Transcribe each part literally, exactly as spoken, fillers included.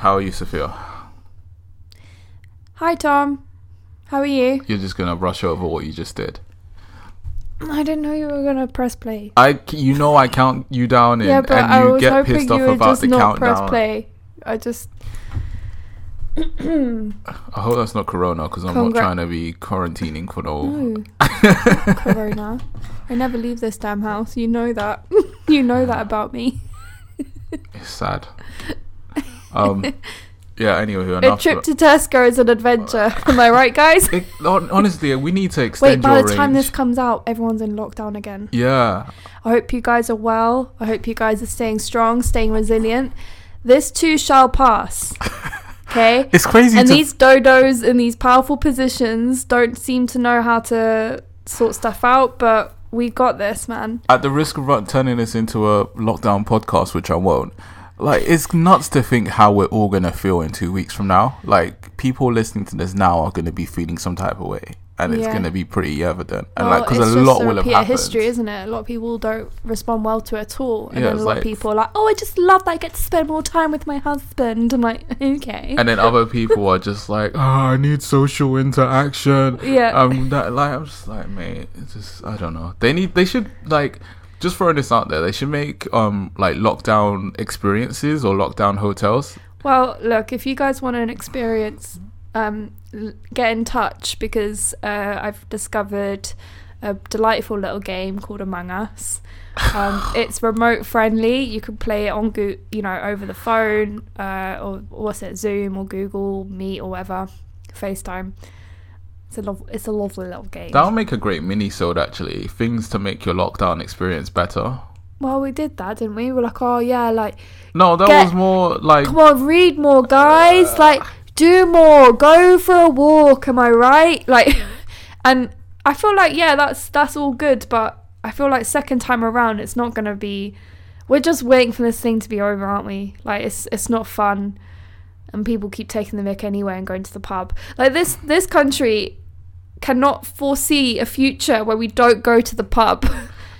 How are you, Sophia? Hi, Tom. How are you? You're just going to rush over what you just did. I didn't know you were going to press play. I, you know I count you down in yeah, but and I you was get hoping pissed off about just the not countdown. Press play. I just... I hope that's not corona, because I'm Congra- not trying to be quarantining for no, no. Corona. I never leave this damn house. You know that. You know that about me. It's sad. Um... Yeah, anyway, enough. A trip to Tesco is an adventure. Am I right, guys? It, honestly, we need to extend Wait, by your the range. Time this comes out, everyone's in lockdown again. Yeah. I hope you guys are well. I hope you guys are staying strong, staying resilient. This too shall pass. Okay? It's crazy. And to... these dodos in these powerful positions don't seem to know how to sort stuff out, but we got this, man. At the risk of turning this into a lockdown podcast, which I won't, like, it's nuts to think how we're all going to feel in two weeks from now. Like, people listening to this now are going to be feeling some type of way. And yeah. It's going to be pretty evident. And well, like, because a lot a will have happened. It's history, isn't it? A lot of people don't respond well to it at all. And yeah, then a lot like, of people are like, oh, I just love that I get to spend more time with my husband. I'm like, okay. And then other people are just like, oh, I need social interaction. Yeah. Um, that, like, I'm just like, mate, it's just, I don't know. They need, they should, like... Just throwing this out there, they should make um like lockdown experiences or lockdown hotels. Well, look, if you guys want an experience, um, l- get in touch because uh, I've discovered a delightful little game called Among Us. Um, it's remote friendly. You can play it on, go- you know, over the phone uh, or what's it, Zoom or Google Meet or whatever, FaceTime. It's a, lo- it's a lovely little game. That'll make a great mini-sode, actually. Things to make your lockdown experience better. Well, we did that, didn't we? We were like, oh, yeah, like... No, that get, was more, like... Come on, read more, guys. Uh, like, do more. Go for a walk, am I right? Like, and I feel like, yeah, that's that's all good, but I feel like second time around, it's not going to be... We're just waiting for this thing to be over, aren't we? Like, it's it's not fun. And people keep taking the mick anyway and going to the pub. Like, this this country... cannot foresee a future where we don't go to the pub.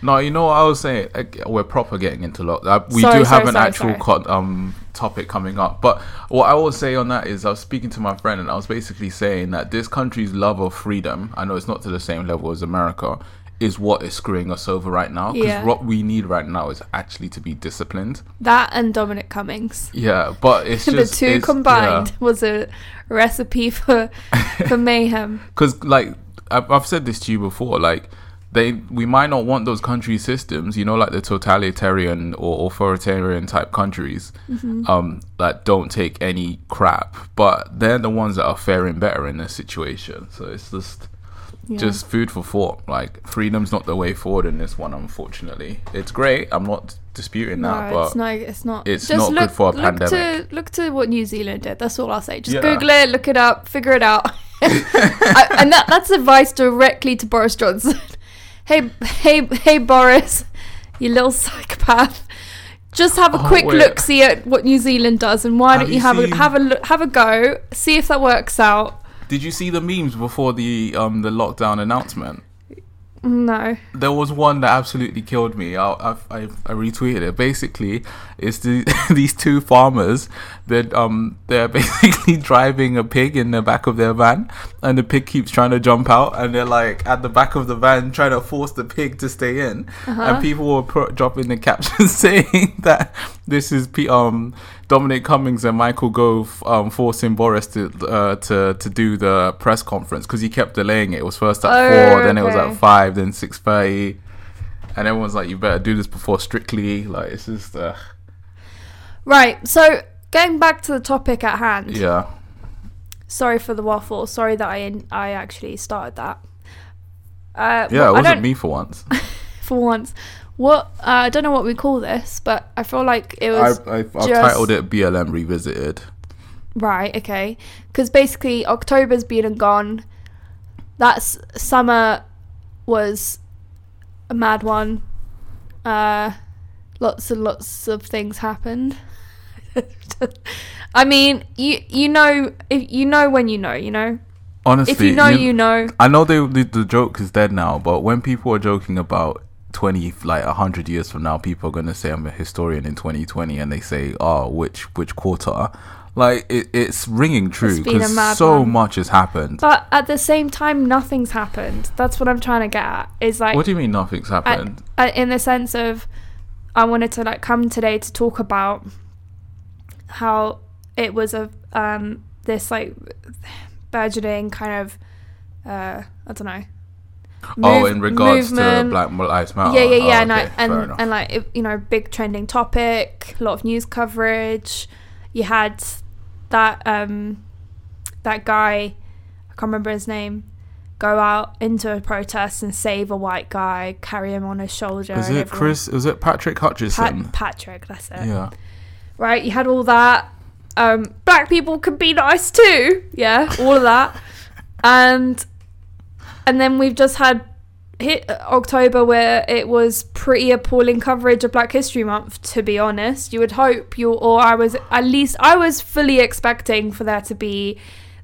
No, you know what I was saying? We're proper getting into lockdown. We sorry, do have sorry, an sorry, actual sorry. Co- um, topic coming up. But what I will say on that is I was speaking to my friend and I was basically saying that this country's love of freedom, I know it's not to the same level as America, is what is screwing us over right now. Because yeah. what we need right now is actually to be disciplined. That and Dominic Cummings. Yeah, but it's just... the two it's, combined yeah. was a recipe for for mayhem. Because, like, I've said this to you before, like, they we might not want those country systems, you know, like the totalitarian or authoritarian type countries mm-hmm. um, that don't take any crap. But they're the ones that are faring better in this situation. So it's just... Yeah. Just food for thought. Like, freedom's not the way forward in this one, unfortunately. It's great. I'm not disputing no, that, but it's not. It's not. It's just not look, good for a look pandemic. To, look to what New Zealand did. That's all I'll say. Just yeah. Google it, look it up, figure it out. I, and that, that's advice directly to Boris Johnson. hey, hey, hey, Boris, you little psychopath. Just have a oh, quick wait. look, see at what New Zealand does, and why have don't you have seen... a have a look, have a go, see if that works out. Did you see the memes before the um the lockdown announcement? No. There was one that absolutely killed me. I I, I, I retweeted it. Basically, it's the, these two farmers that um they're basically driving a pig in the back of their van, and the pig keeps trying to jump out, and they're like at the back of the van trying to force the pig to stay in, uh-huh. and people were pro- dropping the captions saying that this is P- um. Dominic Cummings and Michael Gove um, forcing Boris to uh, to to do the press conference because he kept delaying it. It was first at oh, four, okay. then it was at five, then six thirty, and everyone's like, "You better do this before Strictly." Like, it's just uh... right. So getting back to the topic at hand. Yeah. Sorry for the waffle. Sorry that I in- I actually started that. Uh, yeah, well, it wasn't me for once. for once. What uh, I don't know what we call this, but I feel like it was. I, I, I've just... titled it B L M Revisited. Right. Okay. Because basically, October's been and gone. That's summer was a mad one. Uh, lots and lots of things happened. I mean, you you know if you know when you know you know. Honestly, if you know you, you know. I know they, the the joke is dead now, but when people are joking about twenty, like one hundred years from now, people are going to say I'm a historian in twenty twenty and they say, oh, which which quarter? Like, it, it's ringing true because so one. much has happened. But at the same time, nothing's happened. That's what I'm trying to get at. Is like, what do you mean nothing's happened? At, at, in the sense of, I wanted to like come today to talk about how it was a um this like burgeoning kind of uh I don't know move, oh in regards movement. to Black Lives Matter. Yeah, yeah, yeah. Oh, and, okay, I, and, and like it, you know, big trending topic, a lot of news coverage. You had that um that guy, I can't remember his name, go out into a protest and save a white guy, carry him on his shoulder. Is it Chris? Is it Patrick Hutchinson? Pa- Patrick, that's it. Yeah. Right, you had all that. Um, black people can be nice too. Yeah, all of that. and and then we've just had hit October where it was pretty appalling coverage of Black History Month, to be honest. You would hope you or I was at least I was fully expecting for there to be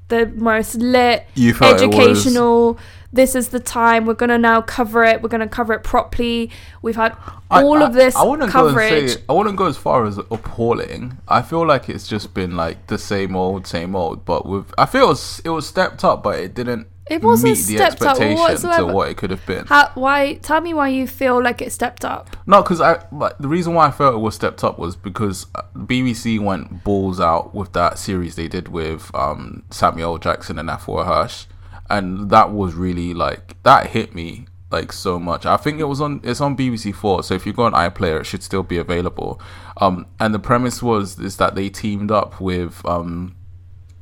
the most lit, educational, this is the time, we're going to now cover it, we're going to cover it properly. We've had all I, I, of this I wouldn't coverage. Go and say, I wouldn't go as far as appalling. I feel like it's just been like the same old, same old, but with, I feel it was, it was stepped up, but it didn't it wasn't meet the stepped expectation up whatsoever. To what it could have been. How, why? Tell me why you feel like it stepped up. No, because I like, the reason why I felt it was stepped up was because B B C went balls out with that series they did with um, Samuel Jackson and Afua Hirsch, and that was really like that hit me like so much. I think it was on it's on B B C Four, so if you go on iPlayer, it should still be available. Um, and the premise was is that they teamed up with um,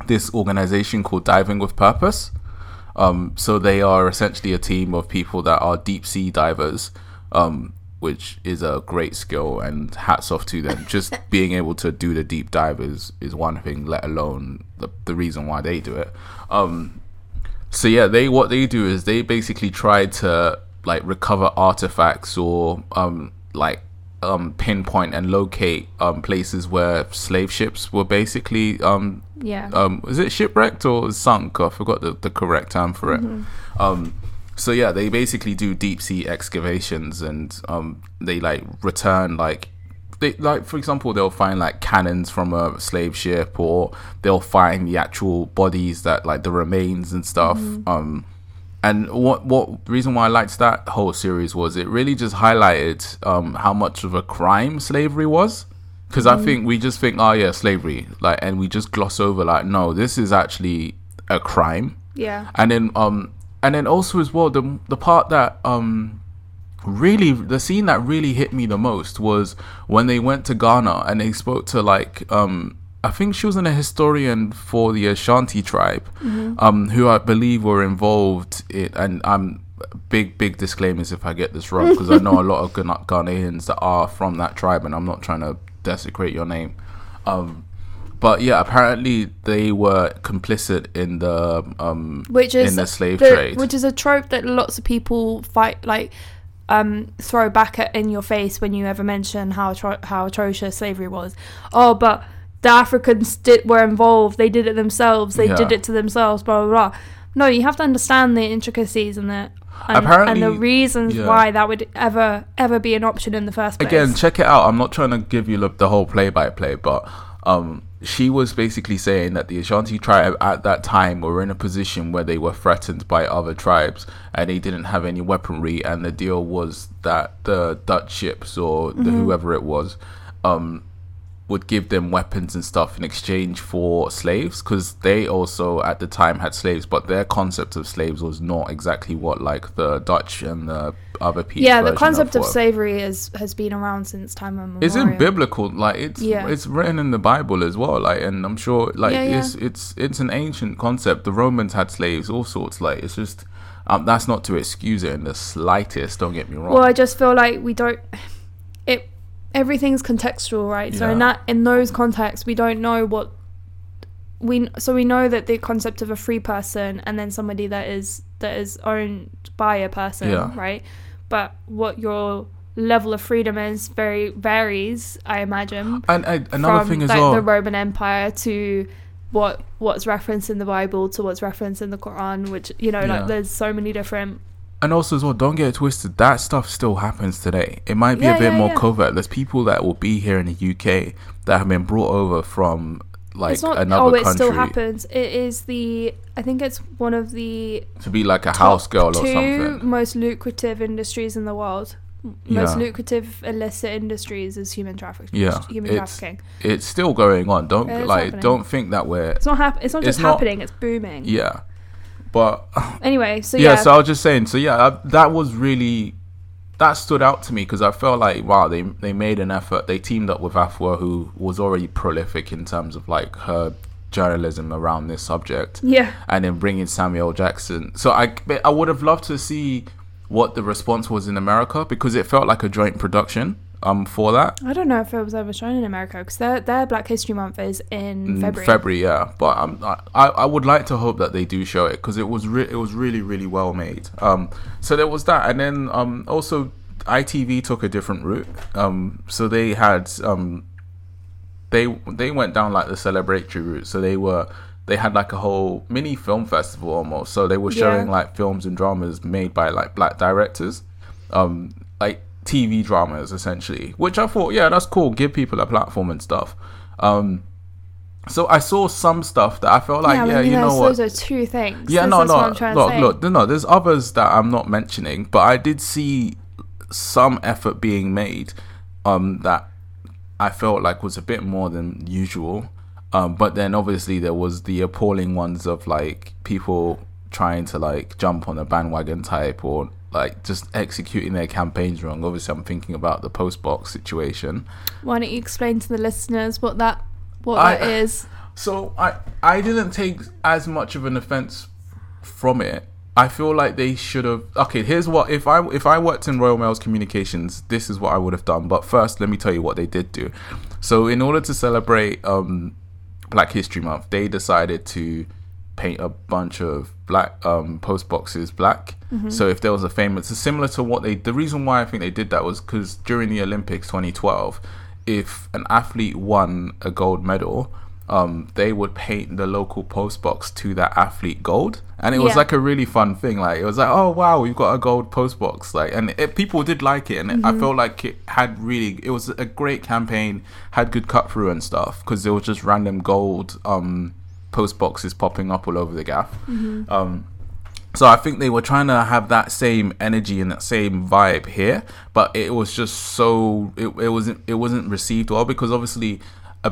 this organization called Diving with Purpose. Um, so they are essentially a team of people that are deep sea divers, um, which is a great skill and hats off to them. Just being able to do the deep dive is, is one thing, let alone the, the reason why they do it. Um, so yeah, they what they do is they basically try to like recover artifacts or um, like um, pinpoint and locate um, places where slave ships were basically... Um, Yeah. Um, is it shipwrecked or sunk? I forgot the, the correct term for it. Mm-hmm. Um, so yeah, they basically do deep sea excavations, and um, they like return like they like for example they'll find like cannons from a slave ship, or they'll find the actual bodies that like the remains and stuff. Mm-hmm. Um, and what what reason why I liked that whole series was it really just highlighted um, how much of a crime slavery was. Because I think we just think, oh yeah, slavery, like, and we just gloss over, like, no, this is actually a crime. Yeah. And then, um, and then also as well, the the part that um, really, the scene that really hit me the most was when they went to Ghana and they spoke to like, um, I think she was an historian for the Ashanti tribe, mm-hmm. um, who I believe were involved in, and I'm. Big, big disclaimers if I get this wrong, because I know a lot of Ghan- Ghanaians that are from that tribe, and I'm not trying to desecrate your name. Um, but yeah, apparently they were complicit in the um, which is in the slave the, trade, which is a trope that lots of people fight like um, throw back at, in your face when you ever mention how atro- how atrocious slavery was. Oh, but the Africans did were involved. They did it themselves. They yeah. did it to themselves. Blah blah blah. No, you have to understand the intricacies and the and, and the reasons yeah. why that would ever ever be an option in the first place. Again, check it out. I'm not trying to give you the whole play-by-play, but um, she was basically saying that the Ashanti tribe at that time were in a position where they were threatened by other tribes and they didn't have any weaponry, and the deal was that the Dutch ships or the, mm-hmm. whoever it was... Um, would give them weapons and stuff in exchange for slaves, because they also at the time had slaves, but their concept of slaves was not exactly what like the Dutch and the other people. Yeah, the concept of, of slavery is has been around since time immemorial. It's in biblical, like it's yeah. it's written in the Bible as well, like, and I'm sure like yeah, yeah. it's it's it's an ancient concept. The Romans had slaves, all sorts. Like it's just um, that's not to excuse it in the slightest. Don't get me wrong. Well, I just feel like we don't. It. Everything's contextual, right? Yeah. So in that, in those contexts, we don't know what we. So we know that the concept of a free person and then somebody that is that is owned by a person, yeah. right? But what your level of freedom is very varies, I imagine. And, and another from, thing is like, all... the Roman Empire to what what's referenced in the Bible to what's referenced in the Quran, which you know, yeah. like there's so many different. And also as well, don't get it twisted, that stuff still happens today. It might be yeah, a bit yeah, more yeah. covert. There's people that will be here in the U K that have been brought over from like not, another oh, country. Oh, it still happens. It is the, I think it's one of the... To be like a house girl or something. Two most lucrative industries in the world. Most yeah. lucrative illicit industries is human trafficking. Yeah, human it's, trafficking. It's still going on. Don't it's like happening. Don't think that we're. It's not happening. It's not just it's happening. Not, it's booming. Yeah, but anyway, so yeah, yeah. So I was just saying. So yeah, I, that was really that stood out to me because I felt like wow, they they made an effort. They teamed up with Afua, who was already prolific in terms of like her journalism around this subject. Yeah, and then bringing Samuel Jackson. So I I would have loved to see what the response was in America because it felt like a joint production um for that. I don't know if it was ever shown in America because their their Black History Month is in February. February, yeah. But um, I I would like to hope that they do show it because it was re- it was really really well made. Um, so there was that, and then um also I T V took a different route. Um, so they had um they they went down like the celebratory route. So they were. They had like a whole mini film festival almost. So they were showing yeah. like films and dramas made by like black directors, um, like T V dramas essentially, which I thought, yeah, that's cool. Give people a platform and stuff. Um, so I saw some stuff that I felt like, yeah, yeah I mean, you know what? Those are two things. Yeah, this no, no, look, look, no, there's others that I'm not mentioning, but I did see some effort being made um, that I felt like was a bit more than usual. Um, but then obviously there was the appalling ones of like people trying to like jump on a bandwagon type or like just executing their campaigns wrong. Obviously I'm thinking about the post box situation. Why don't you explain to the listeners what that what I, that is? So I I didn't take as much of an offense from it. I feel like they should have. Okay, here's what if I if I worked in Royal Mail's communications, this is what I would have done. But first, let me tell you what they did do. So in order to celebrate um Black History Month, they decided to paint a bunch of black um post boxes black. Mm-hmm. So if there was a famous, it's similar to what they, the reason why I think they did that was because during the Olympics twenty twelve, if an athlete won a gold medal, um they would paint the local post box to that athlete gold, and it yeah. was like a really fun thing. Like it was like, oh wow, we've got a gold post box, like, and it, people did like it, and mm-hmm. it, I felt like it had really, it was a great campaign, had good cut through and stuff because there was just random gold um post boxes popping up all over the gaff. Mm-hmm. um So I think they were trying to have that same energy and that same vibe here, but it was just so it, it wasn't it wasn't received well because obviously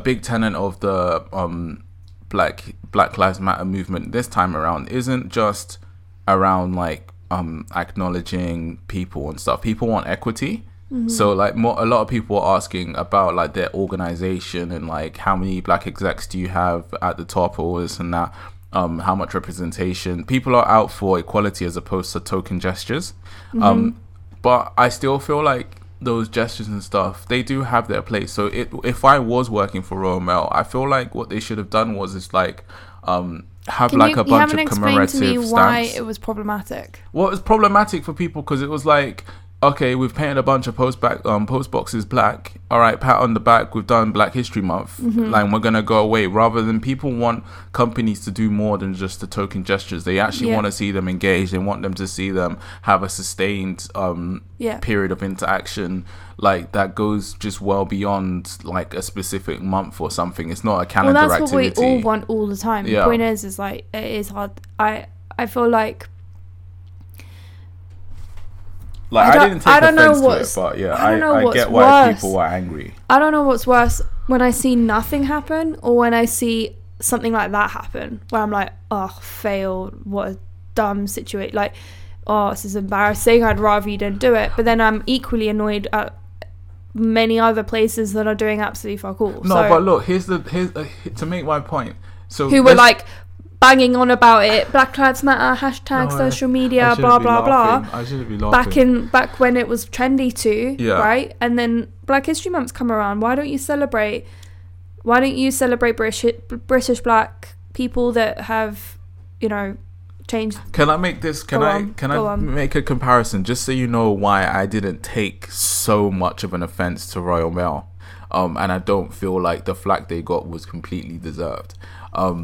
a big tenet of the um, Black Black Lives Matter movement this time around isn't just around like um, acknowledging people and stuff. People want equity. Mm-hmm. So like more, a lot of people are asking about like their organization and like how many black execs do you have at the top or this and that. Um, how much representation? People are out for equality as opposed to token gestures. Mm-hmm. Um, but I still feel like those gestures and stuff, they do have their place. So it, if I was working for Royal Mail, I feel like what they should have done was is like um, have Can like you, a bunch of commemorative stamps. You haven't explained to me why stamps. It was problematic. Well, it was problematic for people because it was like, okay, we've painted a bunch of post back, um, post boxes black. All right, pat on the back. We've done Black History Month. Mm-hmm. Like, we're going to go away. Rather than people want companies to do more than just the token gestures. They actually yeah. want to see them engaged. They want them to see them have a sustained um, yeah. period of interaction. Like, that goes just well beyond, like, a specific month or something. It's not a calendar activity. Well, that's activity. What we all want all the time. Yeah. The point is, is, like, it is hard. I, I feel like... Like, I, I didn't take I offense to it, but yeah, I, I, I get why worse. people are angry. I don't know what's worse, when I see nothing happen or when I see something like that happen, where I'm like, oh, failed, what a dumb situation. Like, oh, this is embarrassing, I'd rather you didn't do it. But then I'm equally annoyed at many other places that are doing absolutely fuck all. No, so, but look, here's the, here's uh, to make my point. So who were like... banging on about it, Black Lives Matter, hashtag no, social media, blah blah blah. I shouldn't be laughing. Back in back when it was trendy too, yeah. right? And then Black History Month's come around. Why don't you celebrate? Why don't you celebrate British British black people that have, you know, changed? Can I make this? Can go I on, can I on. make a comparison just so you know why I didn't take so much of an offence to Royal Mail, um, and I don't feel like the flack they got was completely deserved. Um,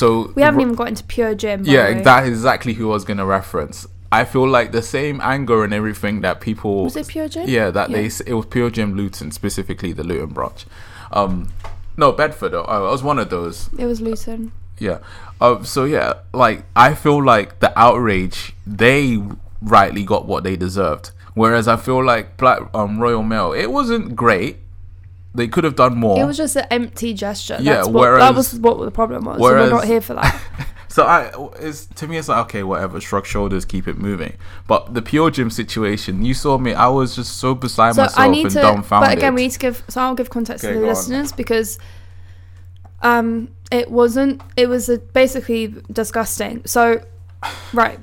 So we haven't even got into Pure Gym. Yeah, that is exactly who I was going to reference. I feel like the same anger and everything that people... Was it Pure Gym? Yeah, that yeah. they... It was Pure Gym Luton, specifically the Luton branch. Um, no, Bedford. I was one of those. It was Luton. Yeah. Um, so, yeah, like, I feel like the outrage, they rightly got what they deserved. Whereas I feel like Black, um, Royal Mail, it wasn't great. They could have done more. It was just an empty gesture. Yeah, That's what, whereas... That was what the problem was. Whereas, so we're not here for that. So I, it's, to me, it's like, okay, whatever, shrug shoulders, keep it moving. But the Pure Gym situation, you saw me, I was just so beside so myself I need and to, dumbfounded. But again, we need to give, so I'll give context okay, to the listeners on. because um, it wasn't, it was a, basically disgusting. So, right,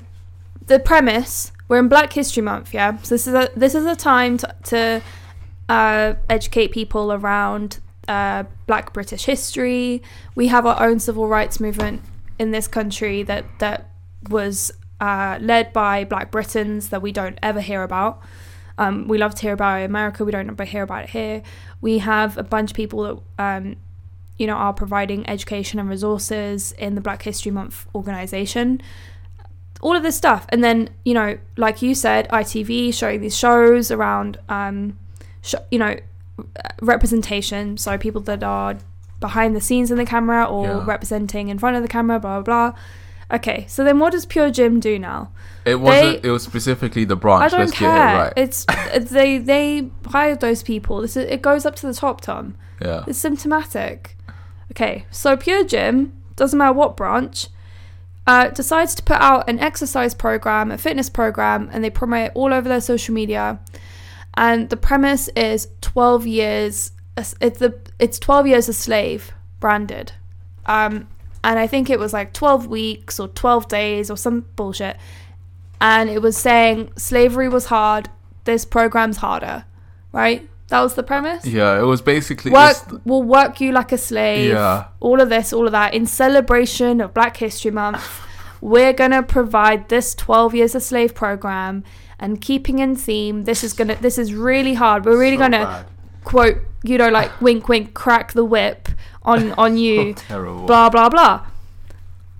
the premise, we're in Black History Month, yeah? So this is a, this is a time to, to uh, educate people around uh, Black British history. We have our own civil rights movement in this country that that was uh, led by Black Britons that we don't ever hear about. Um, we love to hear about it in America. We don't ever hear about it here. We have a bunch of people that um, you know are providing education and resources in the Black History Month organization. All of this stuff, and then you know, like you said, I T V showing these shows around um, sh- you know representation. So people that are behind the scenes in the camera or yeah. representing in front of the camera, blah, blah, blah. Okay, so then what does Pure Gym do now? It wasn't. They, it was specifically the branch. I don't Let's care. Get it right. It's they. They hired those people. This is, it goes up to the top, Tom. Yeah. It's symptomatic. Okay, so Pure Gym, doesn't matter what branch, uh, decides to put out an exercise program, a fitness program, and they promote it all over their social media. And the premise is twelve years. It's the it's twelve years a slave branded, um, and I think it was like twelve weeks or twelve days or some bullshit, and it was saying slavery was hard. This program's harder, right? That was the premise. Yeah, it was basically work. We'll work you like a slave. Yeah. All of this, all of that, in celebration of Black History Month, we're gonna provide this twelve years a slave program, and keeping in theme, this is gonna. This is really hard. We're really so gonna bad. quote. You know, like, wink, wink, crack the whip on, on you, so blah, blah, blah.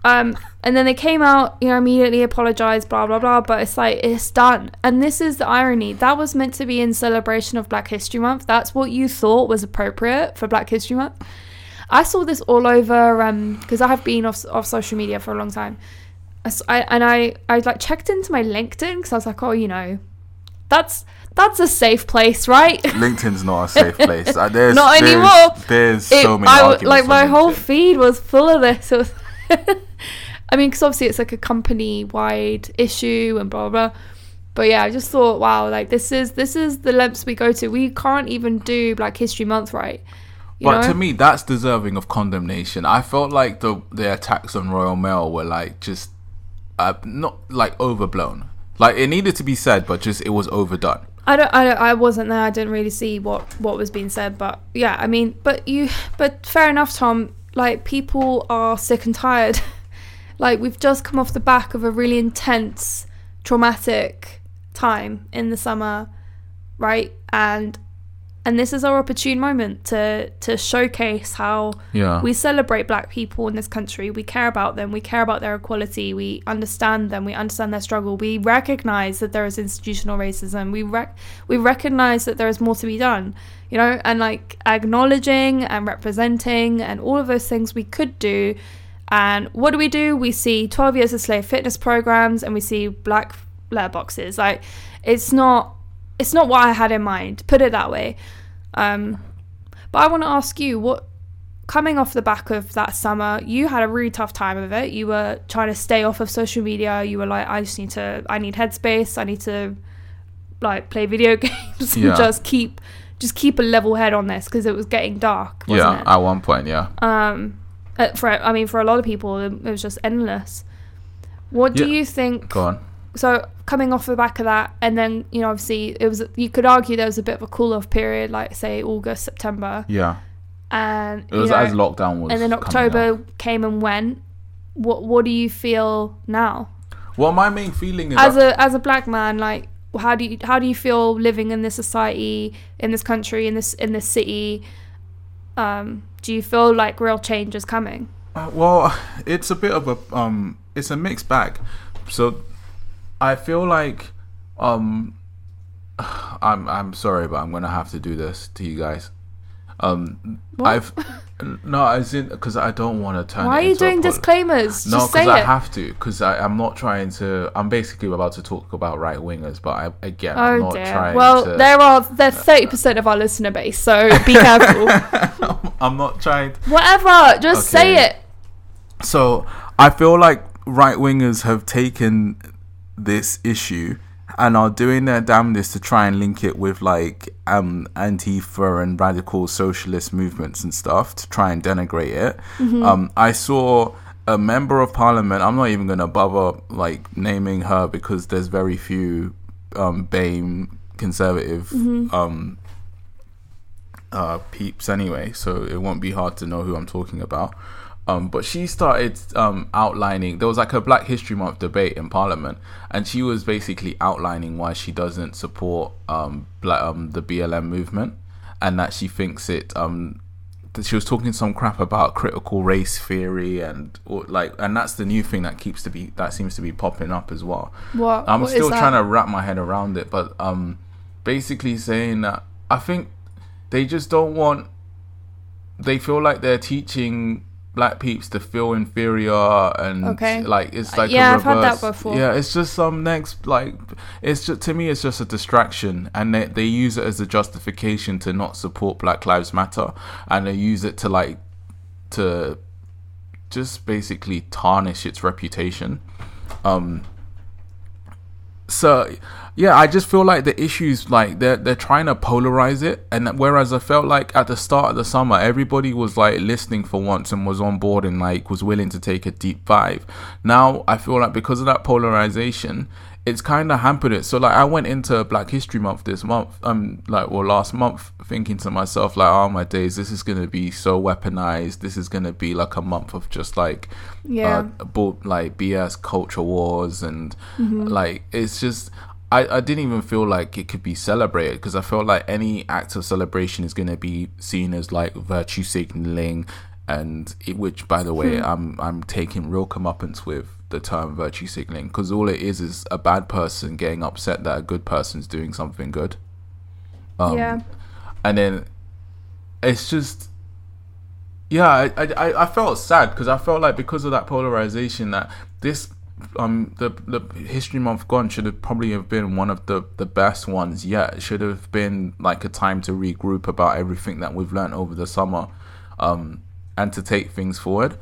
Um, and then they came out, you know, immediately apologised, blah, blah, blah, but it's like, it's done. And this is the irony. That was meant to be in celebration of Black History Month. That's what you thought was appropriate for Black History Month. I saw this all over, um, because I have been off, off social media for a long time. I, and I, I, like, checked into my LinkedIn because I was like, oh, you know, that's... That's a safe place, right? LinkedIn's not a safe place. Uh, there's, not there's, anymore. There's it, so many I, arguments. Like, my whole feed was full of this. It was I mean, because obviously it's like a company-wide issue and blah, blah, blah. But yeah, I just thought, wow, like, this is this is the lengths we go to. We can't even do Black History Month right. You but know? To me, that's deserving of condemnation. I felt like the, the attacks on Royal Mail were, like, just uh, not, like, overblown. Like, it needed to be said, but just it was overdone. I don't, I don't, I wasn't there. I didn't really see what, what was being said, but yeah, I mean, but you, but fair enough, Tom, like people are sick and tired. Like we've just come off the back of a really intense, traumatic time in the summer. Right. And, and this is our opportune moment to, to showcase how yeah. we celebrate Black people in this country. We care about them. We care about their equality. We understand them. We understand their struggle. We recognize that there is institutional racism. We rec- we recognize that there is more to be done, you know, and like acknowledging and representing and all of those things we could do. And what do we do? We see twelve years of slave fitness programs and we see black letterboxes. Like it's not, It's not what I had in mind, put it that way. Um, but I want to ask you, what coming off the back of that summer, you had a really tough time of it. You were trying to stay off of social media. You were like, I just need to, I need headspace. I need to like play video games and yeah. just keep, just keep a level head on this because it was getting dark, wasn't yeah, it? Yeah, at one point, yeah. Um, for I mean, for a lot of people, it was just endless. What do yeah. you think? Go on. So coming off the back of that, and then you know, obviously, it was you could argue there was a bit of a cool-off period, like say August, September. Yeah, and it was know, as lockdown was. And then October came and went. What What do you feel now? Well, my main feeling is as like, a as a black man, like how do you how do you feel living in this society, in this country, in this in this city? Um, do you feel like real change is coming? Uh, well, it's a bit of a um, it's a mixed bag. So. I feel like um I'm I'm sorry, but I'm gonna have to do this to you guys. Um, what? I've no, I didn't because I don't want to turn. Why it are you into doing disclaimers? No, because I it. have to. Because I'm not trying to. I'm basically about to talk about right wingers, but I, again, oh, I'm not dear. trying. Well, to, there are they're thirty percent of our listener base, so be careful. I'm, I'm not trying. To, Whatever, just okay. say it. So I feel like right wingers have taken this issue and are doing their damnedest to try and link it with like um, Antifa and radical socialist movements and stuff to try and denigrate it. Mm-hmm. Um, I saw a member of parliament. I'm not even going to bother like naming her because there's very few um, BAME conservative mm-hmm. um, uh, peeps anyway, so it won't be hard to know who I'm talking about. Um, but she started um, outlining, there was like a Black History Month debate in Parliament, and she was basically outlining why she doesn't support um, black, um, the B L M movement, and that she thinks it, um, that she was talking some crap about critical race theory and or, like, and that's the new thing that keeps to be, that seems to be popping up as well. What? I'm what still trying to wrap my head around it, but um, basically saying that I think they just don't want, they feel like they're teaching black peeps to feel inferior and okay. like it's like yeah a reverse, I've had that before. Yeah, it's just some next like it's just to me it's just a distraction, and they, they use it as a justification to not support Black Lives Matter, and they use it to like to just basically tarnish its reputation. Um so yeah, I just feel like the issues like they're, they're trying to polarize it, and whereas I felt like at the start of the summer everybody was like listening for once and was on board and like was willing to take a deep dive, now I feel like because of that polarization it's kind of hampered it. So like I went into Black History Month this month um like well last month thinking to myself like, oh my days, this is going to be so weaponized, this is going to be like a month of just like yeah uh, bull, like B S culture wars and mm-hmm. like it's just I, I didn't even feel like it could be celebrated because I felt like any act of celebration is going to be seen as like virtue signaling, and it, which by the way hmm. I'm I'm taking real comeuppance with the term virtue signaling because all it is is a bad person getting upset that a good person's doing something good. Um, yeah, and then it's just yeah I I, I felt sad because I felt like because of that polarization that this. Um, the the History Month gone should have probably have been one of the, the best ones yet. It should have been like a time to regroup about everything that we've learned over the summer, um, and to take things forward.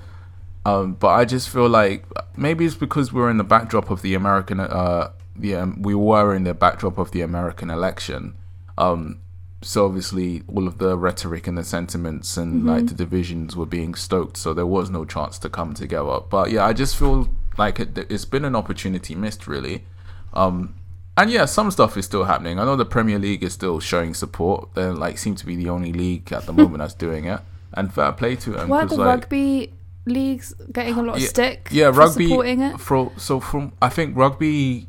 Um, but I just feel like maybe it's because we're in the backdrop of the American, uh, yeah, we were in the backdrop of the American election. Um, so obviously all of the rhetoric and the sentiments and mm-hmm. like the divisions were being stoked. So there was no chance to come together. But yeah, I just feel. Like it, it's been an opportunity missed, really, um, and yeah, some stuff is still happening. I know the Premier League is still showing support. They like seem to be the only league at the moment that's doing it, and fair play to them. Why the like, rugby league's getting a lot of yeah, stick? Yeah, for rugby supporting it. For, so from I think rugby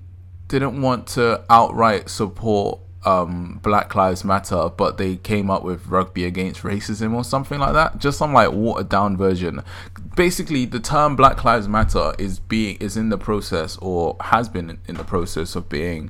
didn't want to outright support um, Black Lives Matter, but they came up with rugby against racism or something like that. Just some like watered down version. Basically, the term Black Lives Matter is being is in the process or has been in the process of being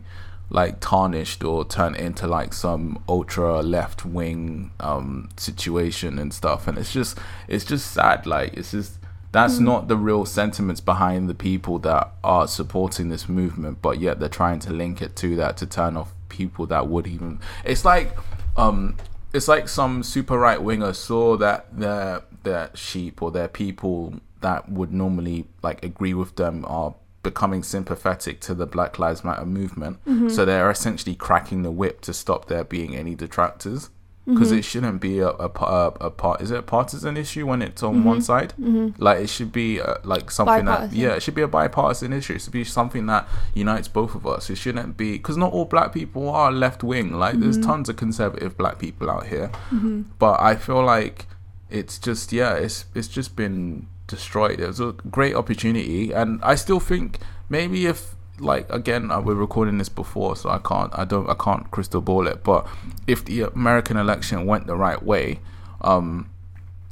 like tarnished or turned into like some ultra left wing um, situation and stuff. And it's just it's just sad. Like it's just that's mm-hmm. not the real sentiments behind the people that are supporting this movement, but yet they're trying to link it to that to turn off people that would even. It's like um, it's like some super right winger saw that their their sheep or their people that would normally like agree with them are becoming sympathetic to the Black Lives Matter movement. Mm-hmm. So they're essentially cracking the whip to stop there being any detractors because mm-hmm. it shouldn't be a, a, a, a part. Is it a partisan issue when it's on mm-hmm. one side? Mm-hmm. Like it should be uh, like something bipartisan. that, yeah, it should be a bipartisan issue. It should be something that unites both of us. It shouldn't be because not all black people are left wing. Like mm-hmm. there's tons of conservative black people out here, mm-hmm. but I feel like it's just yeah it's it's just been destroyed. It was a great opportunity, and I still think maybe if like again we're recording this before so I can't I don't I can't crystal ball it, but if the American election went the right way um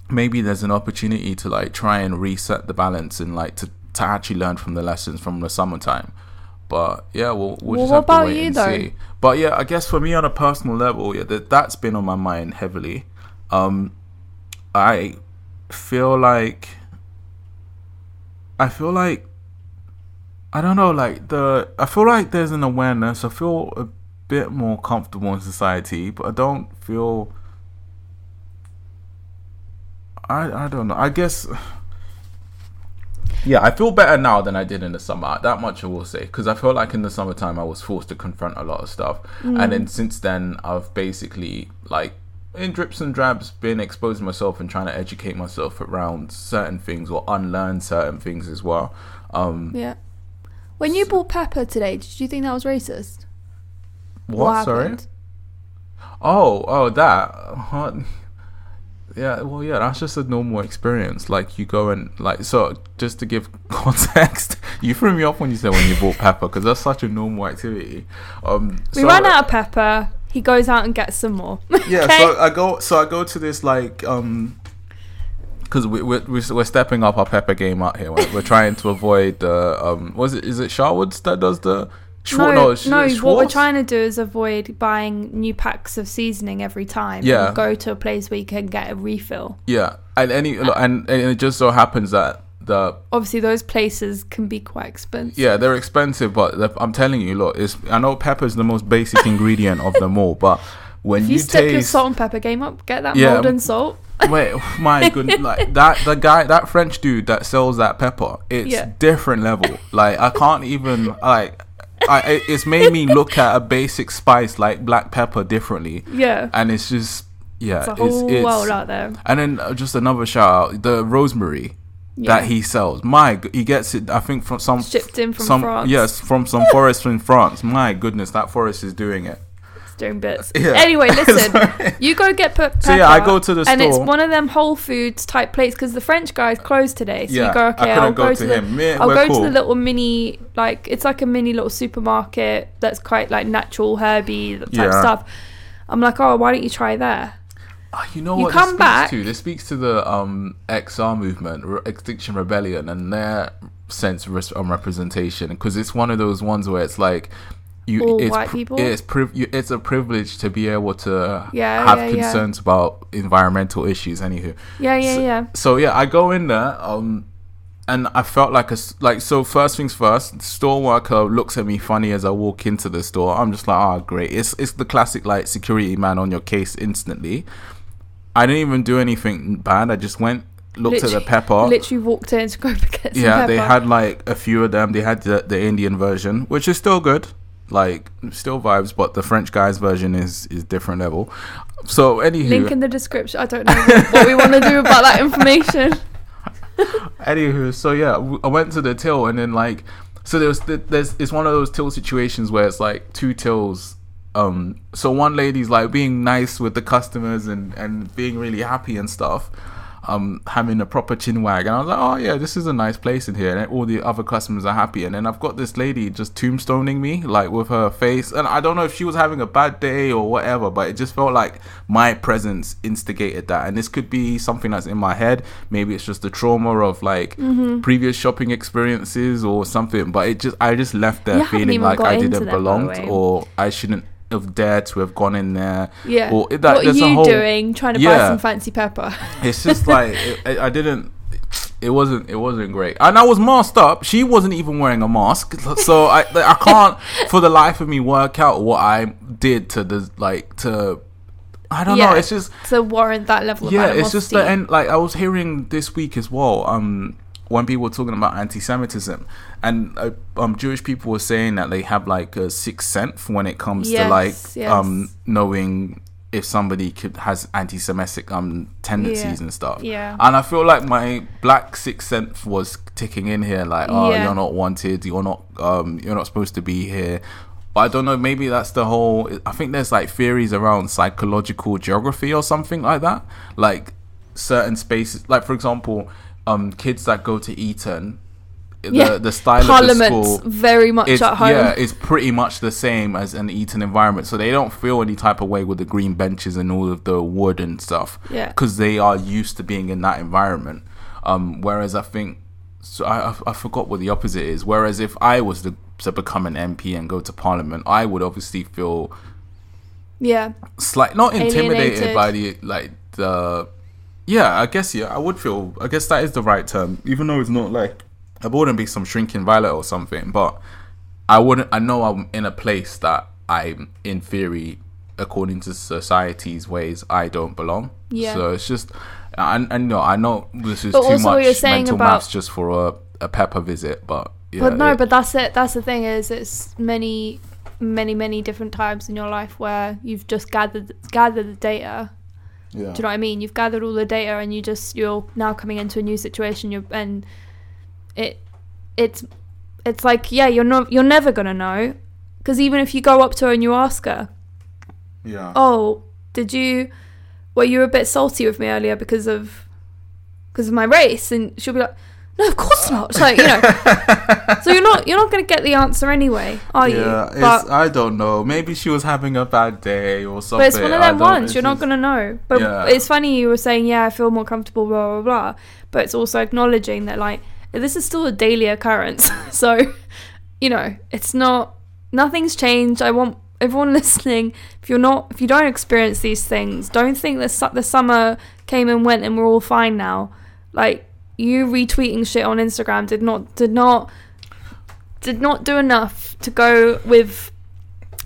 maybe there's an opportunity to like try and reset the balance and like to, to actually learn from the lessons from the summertime But yeah, we'll, we'll just well, have to wait you, and though? see. But yeah, I guess for me on a personal level, yeah, that that's been on my mind heavily. Um, I feel like, I feel like, I don't know, like the, I feel like there's an awareness. I feel a bit more comfortable in society, but I don't feel, I, I don't know. I guess. Yeah, I feel better now than I did in the summer. That much I will say, because I feel like in the summertime I was forced to confront a lot of stuff, mm. and then since then I've basically, like, in drips and drabs, been exposing myself and trying to educate myself around certain things or unlearn certain things as well. Um, yeah. When you so, bought pepper today, did you think that was racist? What? what Sorry. Oh, oh, that. Yeah, well, yeah, that's just a normal experience. Like, you go and, like, so just to give context, you threw me off when you said when you bought pepper, because that's such a normal activity. Um, we so, ran out of pepper. He goes out and gets some more. Yeah, okay. so I go, so I go to this, like, um, because we we're, we're stepping up our pepper game out here. We're, we're trying to avoid the uh, um, was it is it Sharwood's that does the. Schwa- no, no, sh- no what we're trying to do is avoid buying new packs of seasoning every time. Yeah. And go to a place where you can get a refill. Yeah, and any and, and it just so happens that the... Obviously, those places can be quite expensive. Yeah, they're expensive, but I'm telling you, look, it's, I know pepper's the most basic ingredient of them all, but when if you, you step taste... your salt and pepper game up, get that yeah, mold and salt. Wait, my goodness, like that the guy, that French dude that sells that pepper, it's yeah. different level. Like, I can't even, like... I, it's made me look at a basic spice like black pepper differently. Yeah. And it's just, yeah. It's a whole it's, it's, world out there. And then just another shout out, the rosemary yeah. that he sells. My, he gets it, I think, from some... Shipped in from some, France. Yes, from some forest in France. My goodness, that forest is doing it. It's doing bits. Yeah. Anyway, listen, you go get pepper. So yeah, I go to the and store. And it's one of them Whole Foods type places, because the French guy's closed today. So yeah, you go, okay, I'll go, go to, to the, him. Me, I'll go cool. to the little mini... Like, it's like a mini little supermarket that's quite like natural, herby type yeah. stuff. I'm like, oh, why don't you try there? Oh, you know you what come this speaks back, to? This speaks to the um, X R movement, Re- Extinction Rebellion, and their sense of on representation. Because it's one of those ones where it's like, you, All it's, white people? It's, priv- you, it's a privilege to be able to yeah, have yeah, concerns yeah. about environmental issues, anywho. Yeah, yeah, so, yeah. So, yeah, I go in there. Um, And I felt like a like so. First things first, store worker looks at me funny as I walk into the store. I'm just like, ah, oh, great. It's it's the classic like security man on your case instantly. I didn't even do anything bad. I just went, looked literally, at the pepper. Literally walked in to go get some yeah, pepper. They had like a few of them. They had the, the Indian version, which is still good, like still vibes. But the French guy's version is is different level. So anywho, link in the description. I don't know what, what we want to do about that information. Anywho, so yeah, I went to the till, and then like, so there's there's it's one of those till situations where it's like two tills. Um, so one lady's like being nice with the customers and and being really happy and stuff, um, having a proper chin wag, and I was like, oh yeah, this is a nice place in here, and all the other customers are happy, and then I've got this lady just tombstoning me like with her face, and I don't know if she was having a bad day or whatever, but it just felt like my presence instigated that. And this could be something that's in my head, maybe it's just the trauma of like mm-hmm. previous shopping experiences or something, but it just I just left there you feeling like I didn't belong or I shouldn't have dared to have gone in there. Yeah. Or that, what are you a whole, doing? Trying to yeah. buy some fancy pepper. It's just like it, I didn't. It wasn't. It wasn't great. And I was masked up. She wasn't even wearing a mask. So I. I can't for the life of me work out what I did to the like to. I don't yeah, know. It's just to warrant that level. Yeah. Of it's just the end. Like I was hearing this week as well. Um. When people were talking about anti-Semitism, and uh, um, Jewish people were saying that they have like a sixth sense when it comes yes, to like yes. um, knowing if somebody could, has anti-Semitic um, tendencies yeah. and stuff. Yeah. And I feel like my black sixth sense was ticking in here, like, oh, yeah. you're not wanted, you're not, um, you're not supposed to be here. But I don't know. Maybe that's the whole. I think there's like theories around psychological geography or something like that. Like certain spaces, like for example. Um, kids that go to Eton, the, yeah. the style Parliament of the school very much is, at home. Yeah, it's pretty much the same as an Eton environment, so they don't feel any type of way with the green benches and all of the wood and stuff. Yeah, because they are used to being in that environment. Um, whereas I think, so I, I I forgot what the opposite is. Whereas if I was the to become an M P and go to Parliament, I would obviously feel yeah slight not intimidated Alienated. by the like the yeah I guess yeah I would feel I guess that is the right term, even though it's not like I wouldn't be some shrinking violet or something, but I wouldn't I know I'm in a place that I'm in theory, according to society's ways, I don't belong. Yeah. So it's just and and no, I know this is but too much mental about, maths just for a, a Pepper visit, but yeah. But no, it, but that's it. That's the thing is, it's many, many, many different times in your life where you've just gathered gathered the data. Yeah. Do you know what I mean? You've gathered all the data, and you just you're now coming into a new situation. You're and it it's it's like yeah, you're not you're never gonna know, because even if you go up to her and you ask her, yeah, oh, did you? Well, you were a bit salty with me earlier because of because of my race, and she'll be like, no, of course not. It's like, you know, so you're not you're not going to get the answer anyway, are yeah, you? Yeah, I don't know. Maybe she was having a bad day or something. But it's one of them ones. You're not going to know. But yeah. It's funny you were saying, yeah, I feel more comfortable, blah blah blah. But it's also acknowledging that like this is still a daily occurrence. So you know, it's not nothing's changed. I want. Everyone listening, if you're not, if you don't experience these things, don't think that su- the summer came and went and we're all fine now. Like you retweeting shit on Instagram did not, did not, did not do enough to go with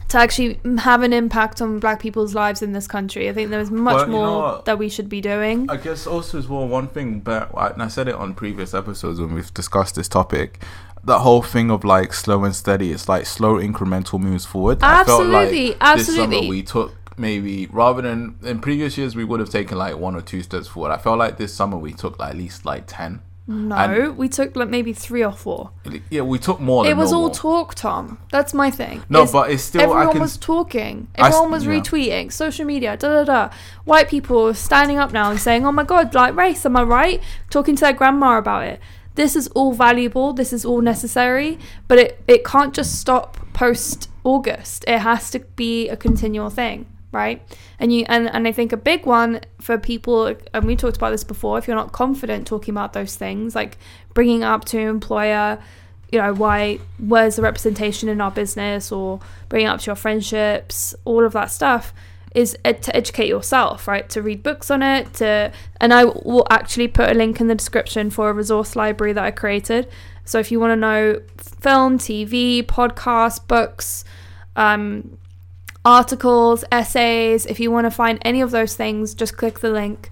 to actually have an impact on Black people's lives in this country. I think there was much well, more that we should be doing. I guess also as well, one thing, but and I said it on previous episodes when we've discussed this topic. That whole thing of like slow and steady, it's like slow incremental moves forward. Absolutely, I felt like absolutely. This summer we took maybe rather than in previous years we would have taken like one or two steps forward. I felt like this summer we took like at least like ten. No, and we took like maybe three or four. Yeah, we took more. Than it was normal. All talk, Tom. That's my thing. No, it's, but it's still everyone I can, was talking. Everyone I, was yeah. retweeting social media. Da da da. White people are standing up now and saying, "Oh my God, like race, am I right?" Talking to their grandma about it. This is all valuable, this is all necessary, but it, it can't just stop post-August. It has to be a continual thing, right? And you and, and I think a big one for people, and we talked about this before, if you're not confident talking about those things, like bringing up to an employer, you know, why, where's the representation in our business, or bringing up to your friendships, all of that stuff, is ed- to educate yourself, right? To read books on it, to and I will actually put a link in the description for a resource library that I created. So if you want to know film, T V, podcasts, books, um, articles, essays, if you want to find any of those things, just click the link.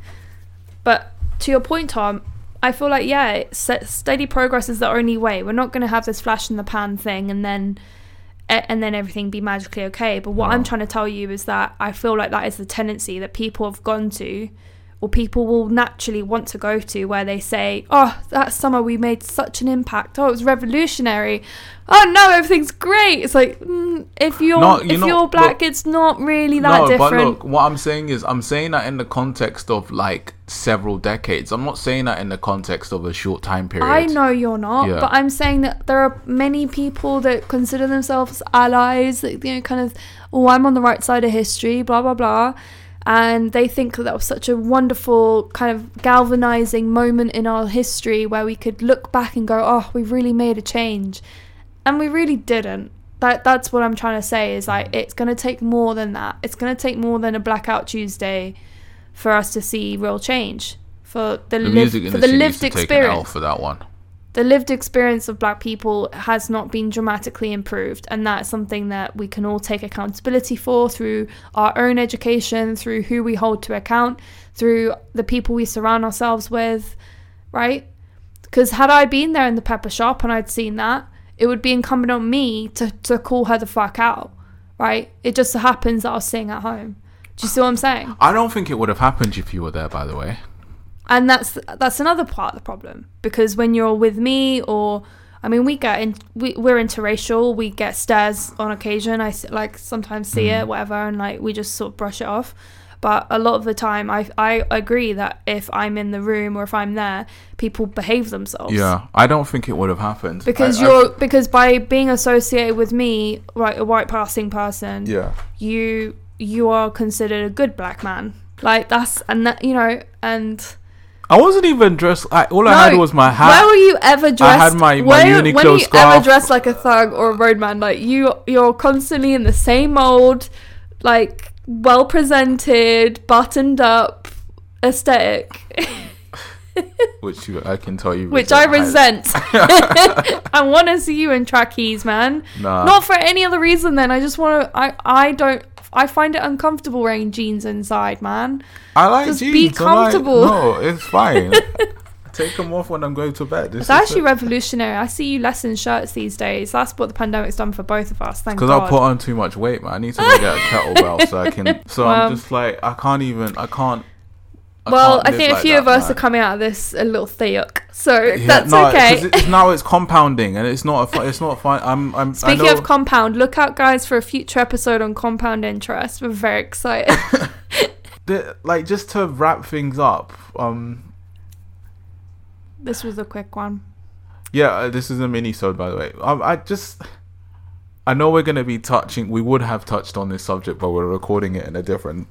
But to your point, Tom, I feel like, yeah, steady progress is the only way. We're not going to have this flash in the pan thing and then... and then everything be magically okay. But what wow. I'm trying to tell you is that I feel like that is the tendency that people have gone to, or people will naturally want to go to, where they say, oh, that summer we made such an impact. Oh, it was revolutionary. Oh, no, everything's great. It's like, mm, if you're no, you if know, you're Black, look, it's not really that no, different. But look, what I'm saying is, I'm saying that in the context of, like, several decades. I'm not saying that in the context of a short time period. I know you're not, yeah. But I'm saying that there are many people that consider themselves allies, that, you know, kind of, oh, I'm on the right side of history, blah, blah, blah. And they think that was such a wonderful kind of galvanizing moment in our history where we could look back and go, oh, we really made a change. And we really didn't. That That's what I'm trying to say is like, it's going to take more than that. It's going to take more than a Blackout Tuesday for us to see real change. For the, the lived, for the lived experience. For that one. The lived experience of Black people has not been dramatically improved, and that's something that we can all take accountability for through our own education, through who we hold to account, through the people we surround ourselves with, right? Because had I been there in the pepper shop and I'd seen that, it would be incumbent on me to, to call her the fuck out, right? It just so happens that I was sitting at home. Do you see what I'm saying? I don't think it would have happened if you were there, by the way. And that's that's another part of the problem, because when you're with me, or I mean, we get in, we we're interracial, we get stares on occasion. I like sometimes see mm. it, whatever, and like we just sort of brush it off. But a lot of the time, I I agree that if I'm in the room or if I'm there, people behave themselves. Yeah, I don't think it would have happened because I, you're I, because by being associated with me, right, a white passing person, yeah, you you are considered a good Black man. Like that's and that you know and. I wasn't even dressed. I, all no, I had was my hat. Where were you ever dressed? I had my, my where, Uniqlo when you scarf. Ever dressed like a thug or a roadman? Like you, you're constantly in the same mold, like well presented, buttoned up aesthetic. Which you, I can tell you, which I resent. I want to see you in trackies, man. Nah. Not for any other reason. Then I just want to. I I don't. I find it uncomfortable wearing jeans inside, man. I like just jeans. Just be comfortable. Like, no, it's fine. I take them off when I'm going to bed. It's, it's actually it. revolutionary. I see you less in shirts these days. That's what the pandemic's done for both of us. Thank God. Because I put on too much weight, man. I need to go get a kettlebell so I can. So well, I'm just like, I can't even. I can't. I well, I think like a few that, of us man. are coming out of this a little theok, so yeah, that's no, okay. It's, now it's compounding, and it's not. A, it's not fine. I'm. I'm. Speaking I know of compound, look out, guys, for a future episode on compound interest. We're very excited. the, like just to wrap things up. Um, this was a quick one. Yeah, this is a mini-sode, by the way. I, I just. I know we're going to be touching. We would have touched on this subject, but we're recording it in a different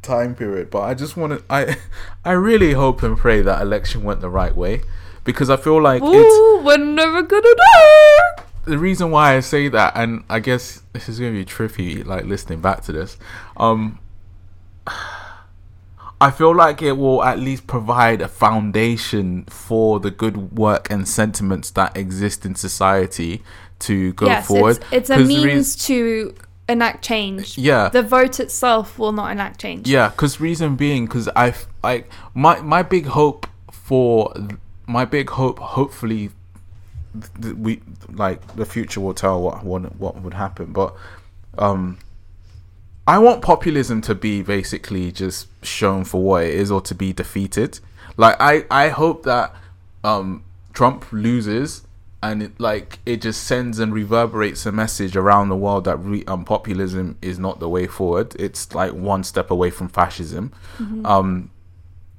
time period, but I just want to I I really hope and pray that election went the right way, because I feel like Ooh, it's we're never gonna know. The reason why I say that, and I guess this is gonna be trippy like listening back to this, um I feel like it will at least provide a foundation for the good work and sentiments that exist in society to go yes, forward. It's, it's a means to enact change. Yeah, the vote itself will not enact change. Yeah, because reason being, because I like my my big hope for my big hope hopefully th- we like the future will tell what what, what would happen, but um I want populism to be basically just shown for what it is, or to be defeated. Like I I hope that um Trump loses, and it, like it just sends and reverberates a message around the world that re- um, populism is not the way forward. It's like one step away from fascism. Mm-hmm. Um,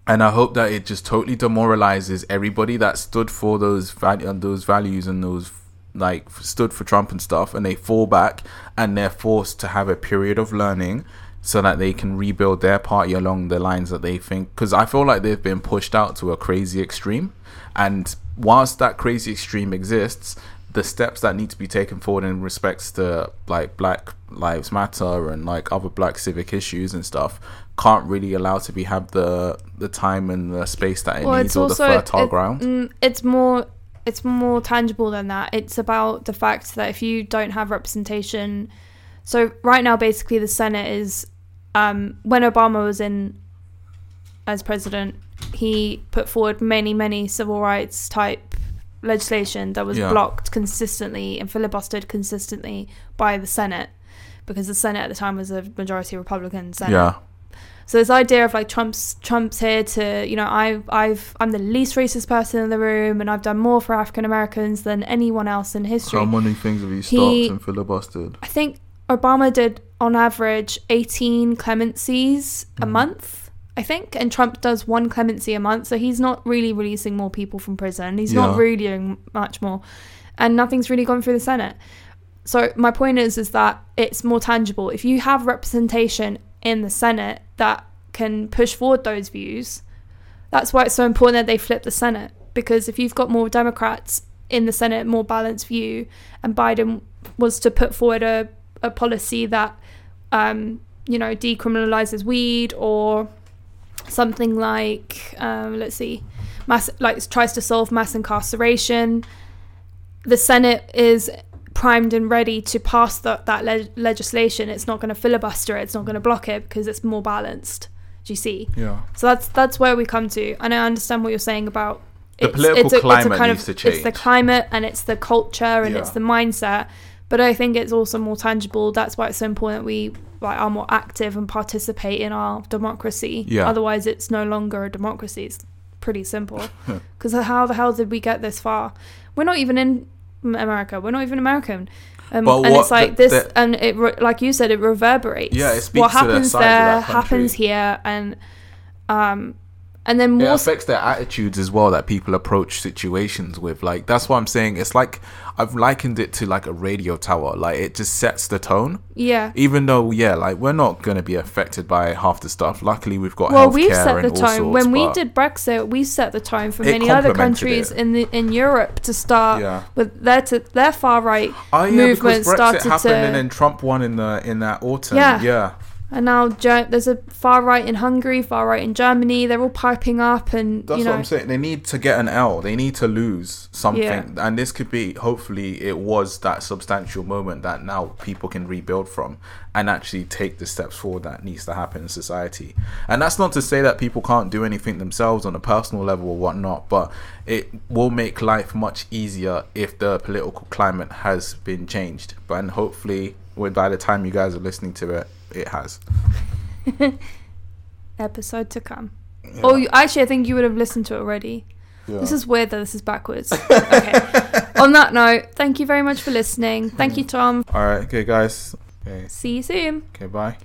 and I hope that it just totally demoralizes everybody that stood for those val- those values and those like stood for Trump and stuff, and they fall back and they're forced to have a period of learning so that they can rebuild their party along the lines that they think. Because I feel like they've been pushed out to a crazy extreme, and whilst that crazy extreme exists, the steps that need to be taken forward in respects to like Black Lives Matter and like other black civic issues and stuff can't really allow to be have the the time and the space that it well, needs, or also, the fertile it, ground. It's more it's more tangible than that. It's about the fact that if you don't have representation. So right now, basically, the Senate is, um, when Obama was in as president, he put forward many, many civil rights type legislation that was yeah. blocked consistently and filibustered consistently by the Senate, because the Senate at the time was a majority Republican Senate. Yeah. So this idea of like Trump's Trump's here to, you know, I I've I'm the least racist person in the room, and I've done more for African Americans than anyone else in history. How many things have you stopped he, and filibustered? I think Obama did, on average, eighteen clemencies a mm. month, I think. And Trump does one clemency a month. So he's not really releasing more people from prison. He's yeah. not really doing much more. And nothing's really gone through the Senate. So my point is, is that it's more tangible. If you have representation in the Senate that can push forward those views, that's why it's so important that they flip the Senate. Because if you've got more Democrats in the Senate, more balanced view, and Biden was to put forward a a policy that um you know decriminalizes weed, or something like um let's see mass like tries to solve mass incarceration, the Senate is primed and ready to pass the, that le- legislation. It's not going to filibuster it, it's not going to block it, because it's more balanced. Do you see? Yeah, so that's that's where we come to. And I understand what you're saying about the it's, political it's a, climate it's a kind needs of, to change. It's the climate, and it's the culture, and yeah. it's the mindset. But I think it's also more tangible. That's why it's so important we like, are more active and participate in our democracy. Yeah. Otherwise, it's no longer a democracy. It's pretty simple. Because how the hell did we get this far? We're not even in America. We're not even American. Um, but and what, it's like the, this, the, and it re- like you said, it reverberates. Yeah, it speaks what happens to the size there of that country. Happens here, and um, And then more it affects their attitudes as well that people approach situations with. Like, that's what I'm saying. It's like, I've likened it to like a radio tower. Like, it just sets the tone. Yeah. Even though, yeah, like, we're not going to be affected by half the stuff. Luckily, we've got well, healthcare we've set the tone. Sorts, when we did Brexit, we set the tone for many other countries it. in the, in Europe to start yeah. with their to, their far right oh, yeah, movement Brexit started happened to and then Trump won in the in that autumn. Yeah. yeah. And now Ger- there's a far right in Hungary, far right in Germany. They're all piping up, and that's you know, what I'm saying. They need to get an L. They need to lose something, yeah. and this could be. Hopefully, it was that substantial moment that now people can rebuild from and actually take the steps forward that needs to happen in society. And that's not to say that people can't do anything themselves on a personal level or whatnot, but it will make life much easier if the political climate has been changed. But and hopefully, when by the time you guys are listening to it. It has. Episode to come. Yeah. Oh, you, actually, I think you would have listened to it already. Yeah. This is weird that this is backwards. Okay. On that note, thank you very much for listening. Thank you, Tom. All right. Okay, guys. Okay. See you soon. Okay, bye.